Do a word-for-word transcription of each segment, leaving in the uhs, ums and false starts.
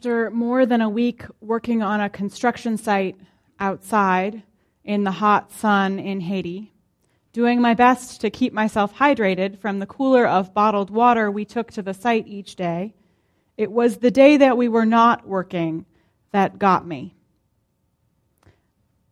After more than a week working on a construction site outside in the hot sun in Haiti, doing my best to keep myself hydrated from the cooler of bottled water we took to the site each day, it was the day that we were not working that got me.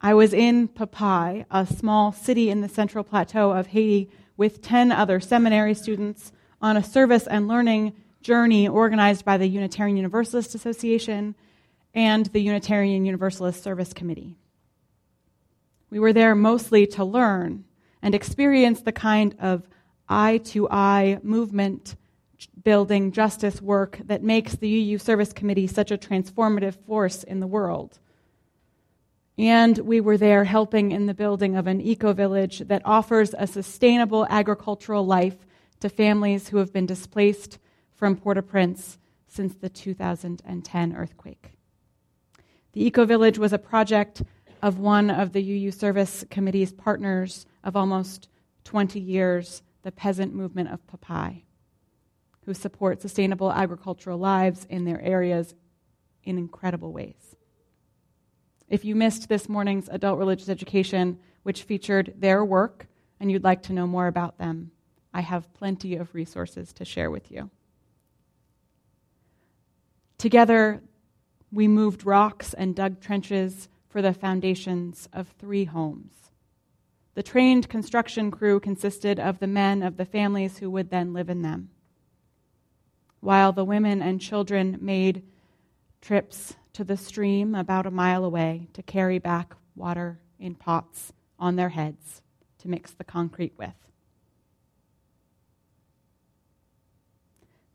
I was in Papaye, a small city in the central plateau of Haiti, with ten other seminary students on a service and learning journey organized by the Unitarian Universalist Association and the Unitarian Universalist Service Committee. We were there mostly to learn and experience the kind of eye-to-eye movement building justice work that makes the U U Service Committee such a transformative force in the world. And we were there helping in the building of an eco-village that offers a sustainable agricultural life to families who have been displaced from Port-au-Prince since the two thousand ten earthquake. The eco-village was a project of one of the U U Service Committee's partners of almost twenty years, the peasant movement of Papaye, who support sustainable agricultural lives in their areas in incredible ways. If you missed this morning's adult religious education, which featured their work, and you'd like to know more about them, I have plenty of resources to share with you. Together, we moved rocks and dug trenches for the foundations of three homes. The trained construction crew consisted of the men of the families who would then live in them, while the women and children made trips to the stream about a mile away to carry back water in pots on their heads to mix the concrete with.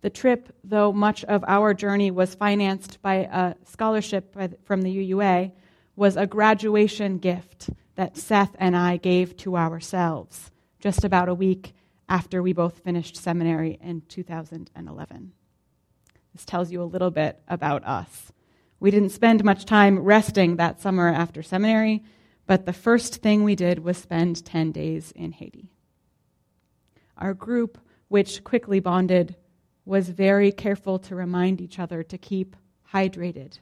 The trip, though much of our journey was financed by a scholarship from the U U A, was a graduation gift that Seth and I gave to ourselves just about a week after we both finished seminary in two thousand eleven. This tells you a little bit about us. We didn't spend much time resting that summer after seminary, but the first thing we did was spend ten days in Haiti. Our group, which quickly bonded, was very careful to remind each other to keep hydrated.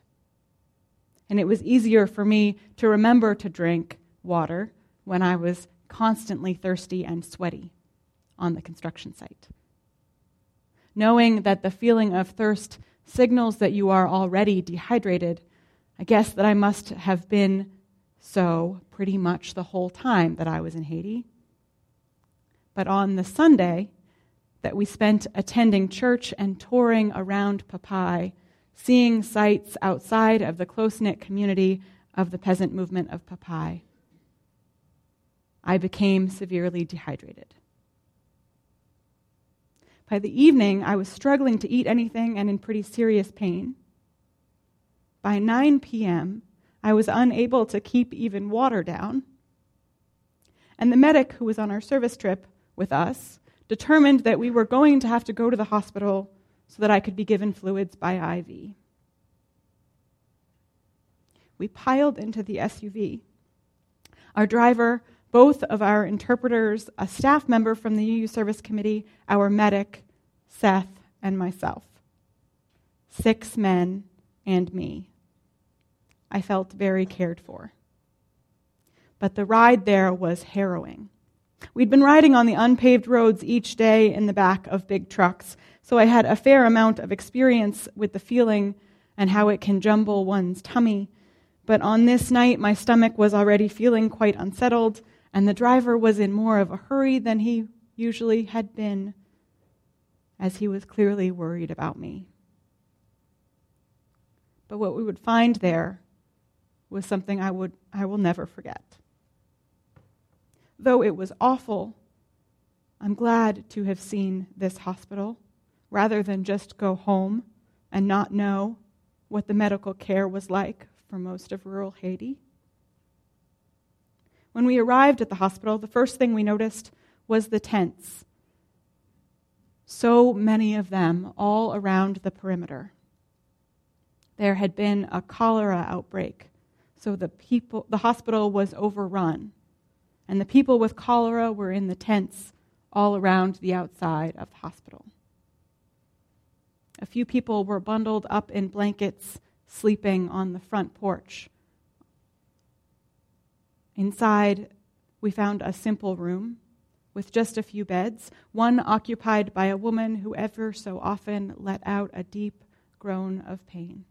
And it was easier for me to remember to drink water when I was constantly thirsty and sweaty on the construction site. Knowing that the feeling of thirst signals that you are already dehydrated, I guess that I must have been so pretty much the whole time that I was in Haiti. But on the Sunday that we spent attending church and touring around Papaye, seeing sights outside of the close-knit community of the peasant movement of Papaye, I became severely dehydrated. By the evening, I was struggling to eat anything and in pretty serious pain. By nine p.m., I was unable to keep even water down. And the medic who was on our service trip with us determined that we were going to have to go to the hospital so that I could be given fluids by I V. We piled into the S U V. Our driver, both of our interpreters, a staff member from the U U Service Committee, our medic, Seth, and myself. Six men and me. I felt very cared for. But the ride there was harrowing. We'd been riding on the unpaved roads each day in the back of big trucks, so I had a fair amount of experience with the feeling and how it can jumble one's tummy. But on this night, my stomach was already feeling quite unsettled, and the driver was in more of a hurry than he usually had been, as he was clearly worried about me. But what we would find there was something I would I will never forget. Though it was awful, I'm glad to have seen this hospital, rather than just go home and not know what the medical care was like for most of rural Haiti. When we arrived at the hospital, the first thing we noticed was the tents. So many of them all around the perimeter. There had been a cholera outbreak, so the people, the hospital was overrun, and the people with cholera were in the tents all around the outside of the hospital. A few people were bundled up in blankets, sleeping on the front porch. Inside, we found a simple room with just a few beds, one occupied by a woman who ever so often let out a deep groan of pain.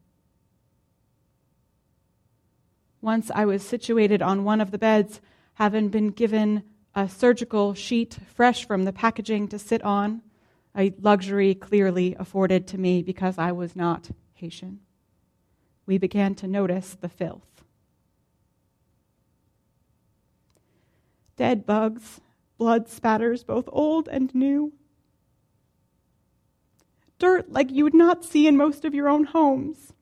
Once I was situated on one of the beds, having been given a surgical sheet fresh from the packaging to sit on, a luxury clearly afforded to me because I was not Haitian. We began to notice the filth. Dead bugs, blood spatters, both old and new. Dirt like you would not see in most of your own homes,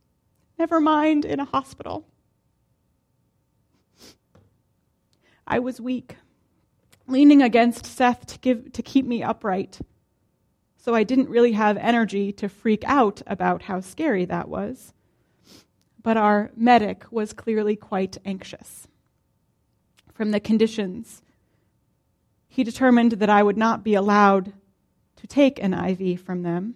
never mind in a hospital. I was weak, leaning against Seth to give to keep me upright, so I didn't really have energy to freak out about how scary that was. But our medic was clearly quite anxious. From the conditions, he determined that I would not be allowed to take an I V from them.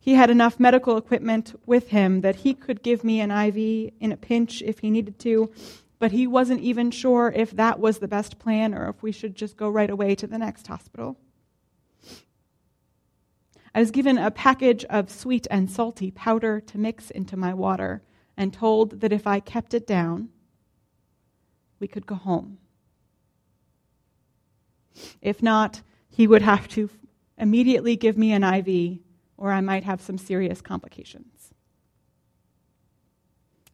He had enough medical equipment with him that he could give me an I V in a pinch if he needed to, but he wasn't even sure if that was the best plan or if we should just go right away to the next hospital. I was given a package of sweet and salty powder to mix into my water and told that if I kept it down, we could go home. If not, he would have to immediately give me an I V or I might have some serious complications.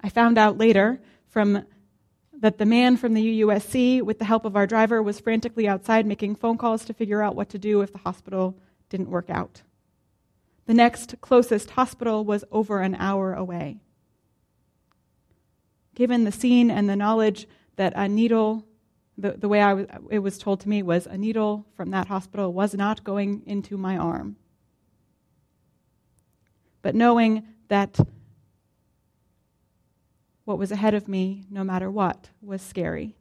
I found out later from that the man from the U U S C, with the help of our driver, was frantically outside making phone calls to figure out what to do if the hospital didn't work out. The next closest hospital was over an hour away. Given the scene and the knowledge that a needle, the, the way I w- it was told to me was a needle from that hospital was not going into my arm. But knowing that what was ahead of me, no matter what, was scary.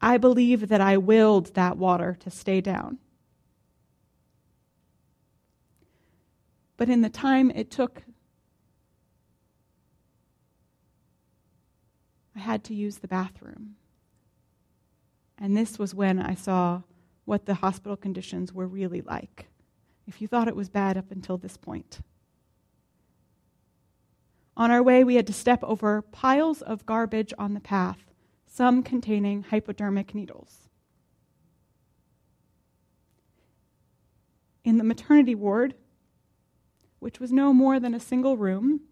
I believe that I willed that water to stay down. But in the time it took, I had to use the bathroom. And this was when I saw what the hospital conditions were really like. If you thought it was bad up until this point. On our way, we had to step over piles of garbage on the path, some containing hypodermic needles. In the maternity ward, which was no more than a single room,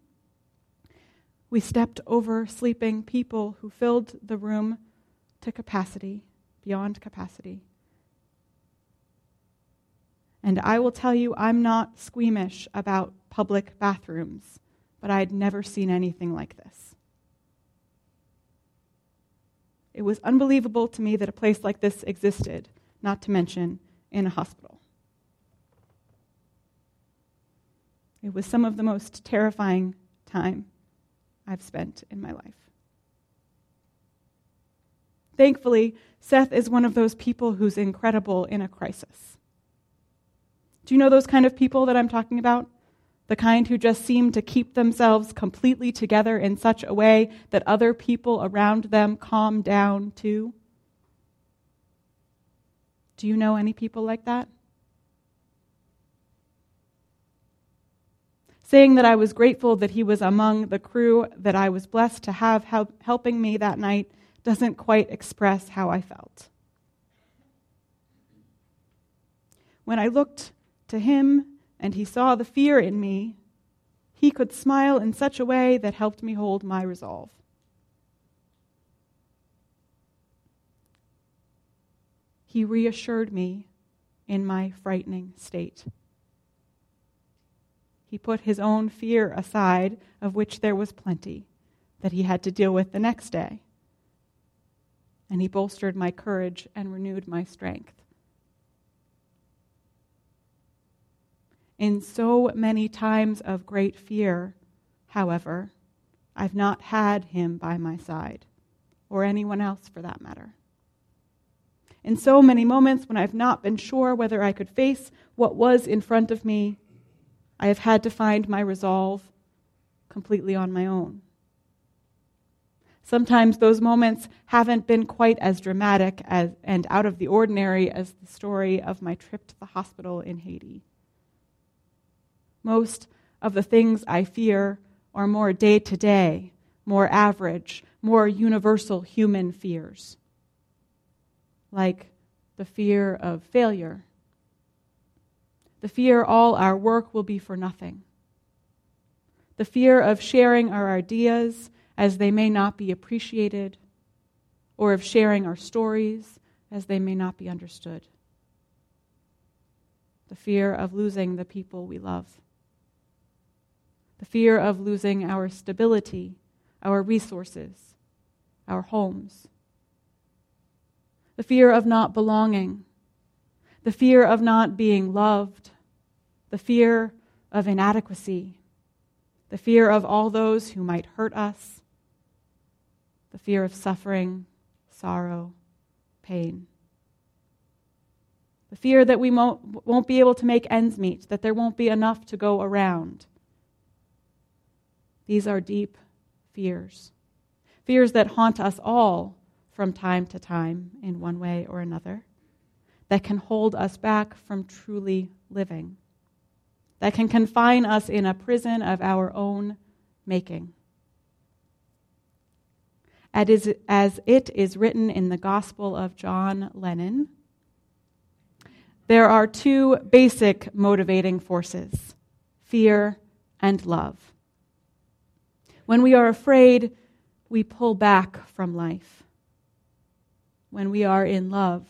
we stepped over sleeping people who filled the room to capacity, beyond capacity. And I will tell you, I'm not squeamish about public bathrooms, but I had never seen anything like this. It was unbelievable to me that a place like this existed, not to mention in a hospital. It was some of the most terrifying time I've spent in my life. Thankfully, Seth is one of those people who's incredible in a crisis. Do you know those kind of people that I'm talking about? The kind who just seem to keep themselves completely together in such a way that other people around them calm down too? Do you know any people like that? Saying that I was grateful that he was among the crew that I was blessed to have help helping me that night doesn't quite express how I felt. When I looked to him, and he saw the fear in me, he could smile in such a way that helped me hold my resolve. He reassured me in my frightening state. He put his own fear aside, of which there was plenty, that he had to deal with the next day. And he bolstered my courage and renewed my strength. In so many times of great fear, however, I've not had him by my side, or anyone else for that matter. In so many moments when I've not been sure whether I could face what was in front of me, I have had to find my resolve completely on my own. Sometimes those moments haven't been quite as dramatic as, and out of the ordinary as the story of my trip to the hospital in Haiti. Most of the things I fear are more day-to-day, more average, more universal human fears, like the fear of failure, the fear all our work will be for nothing, the fear of sharing our ideas as they may not be appreciated, or of sharing our stories as they may not be understood, the fear of losing the people we love, the fear of losing our stability, our resources, our homes, the fear of not belonging, the fear of not being loved, the fear of inadequacy, the fear of all those who might hurt us, the fear of suffering, sorrow, pain, the fear that we won't, won't be able to make ends meet, that there won't be enough to go around. These are deep fears, fears that haunt us all from time to time in one way or another, that can hold us back from truly living, that can confine us in a prison of our own making. As it is written in the Gospel of John Lennon, there are two basic motivating forces, fear and love. When we are afraid, we pull back from life. When we are in love,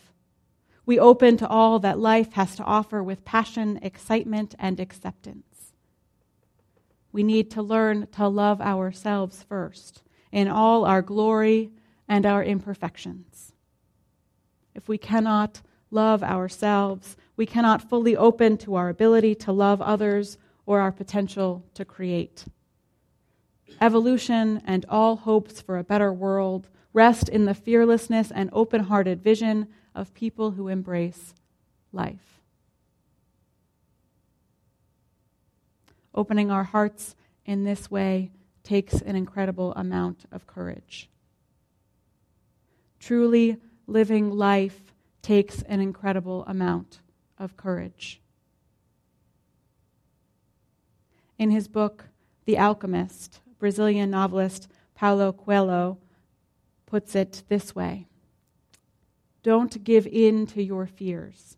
we open to all that life has to offer with passion, excitement, and acceptance. We need to learn to love ourselves first in all our glory and our imperfections. If we cannot love ourselves, we cannot fully open to our ability to love others or our potential to create. Evolution and all hopes for a better world rest in the fearlessness and open-hearted vision of people who embrace life. Opening our hearts in this way takes an incredible amount of courage. Truly living life takes an incredible amount of courage. In his book, The Alchemist, Brazilian novelist Paulo Coelho puts it this way. Don't give in to your fears.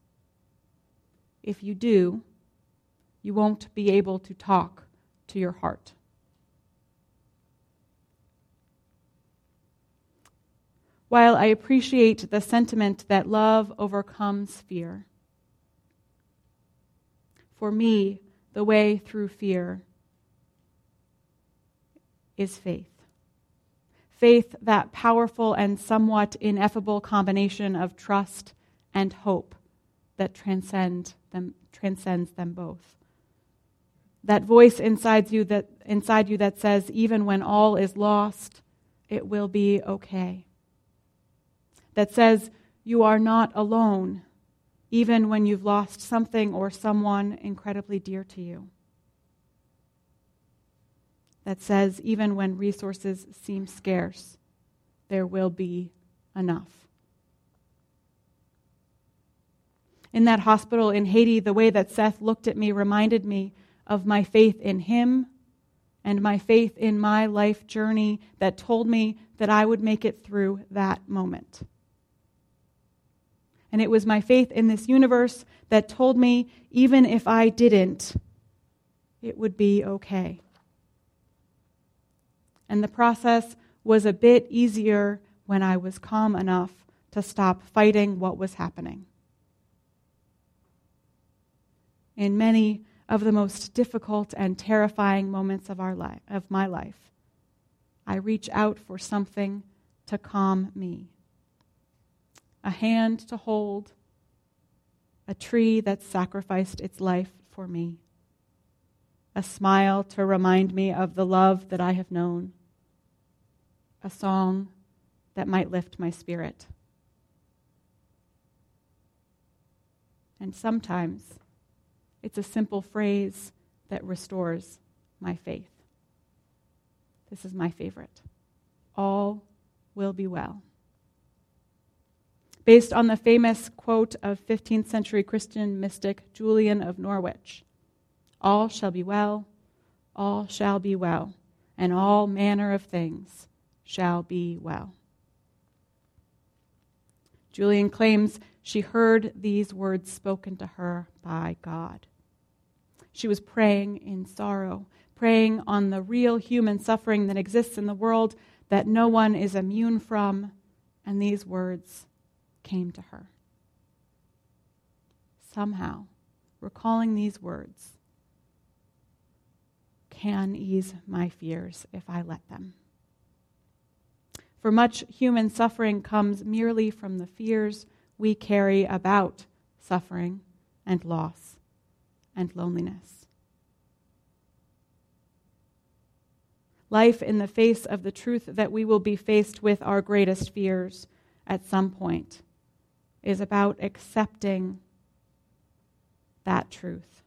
If you do, you won't be able to talk to your heart. While I appreciate the sentiment that love overcomes fear, for me, the way through fear is faith. Faith, that powerful and somewhat ineffable combination of trust and hope that transcend them, transcends them both. That voice inside you that, inside you that says, even when all is lost, it will be okay. That says, you are not alone, even when you've lost something or someone incredibly dear to you. That says, even when resources seem scarce, there will be enough. In that hospital in Haiti, the way that Seth looked at me reminded me of my faith in him and my faith in my life journey that told me that I would make it through that moment. And it was my faith in this universe that told me, even if I didn't, it would be okay. And the process was a bit easier when I was calm enough to stop fighting what was happening. In many of the most difficult and terrifying moments of our life, of my life, I reach out for something to calm me. A hand to hold, a tree that sacrificed its life for me, a smile to remind me of the love that I have known, a song that might lift my spirit. And sometimes it's a simple phrase that restores my faith. This is my favorite. All will be well. Based on the famous quote of fifteenth century Christian mystic Julian of Norwich, all shall be well, all shall be well, and all manner of things shall be well. Julian claims she heard these words spoken to her by God. She was praying in sorrow, praying on the real human suffering that exists in the world that no one is immune from, and these words came to her. Somehow, recalling these words can ease my fears if I let them. For much human suffering comes merely from the fears we carry about suffering and loss and loneliness. Life in the face of the truth that we will be faced with our greatest fears at some point is about accepting that truth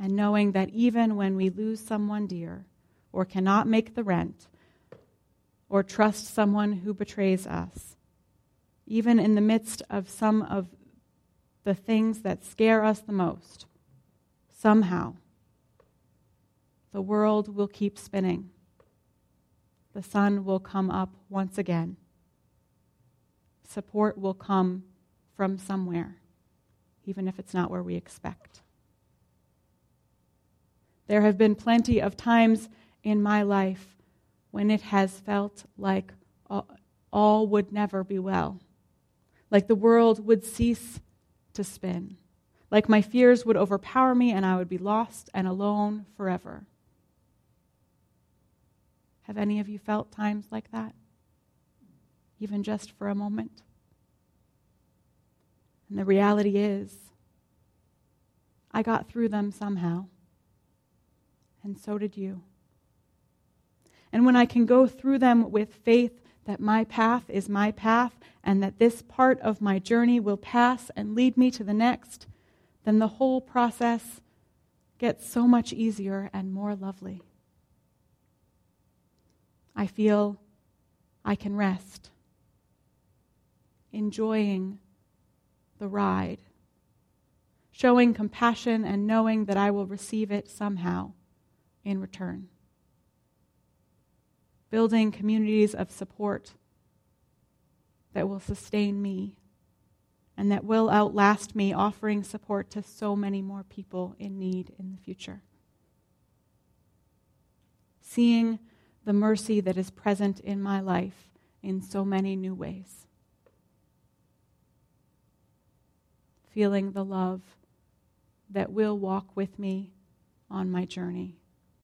and knowing that even when we lose someone dear or cannot make the rent, or trust someone who betrays us, even in the midst of some of the things that scare us the most, somehow the world will keep spinning. The sun will come up once again. Support will come from somewhere, even if it's not where we expect. There have been plenty of times in my life when it has felt like all would never be well, like the world would cease to spin, like my fears would overpower me and I would be lost and alone forever. Have any of you felt times like that, even just for a moment? And the reality is, I got through them somehow, and so did you. And when I can go through them with faith that my path is my path and that this part of my journey will pass and lead me to the next, then the whole process gets so much easier and more lovely. I feel I can rest, enjoying the ride, showing compassion and knowing that I will receive it somehow in return. Building communities of support that will sustain me and that will outlast me, offering support to so many more people in need in the future. Seeing the mercy that is present in my life in so many new ways. Feeling the love that will walk with me on my journey.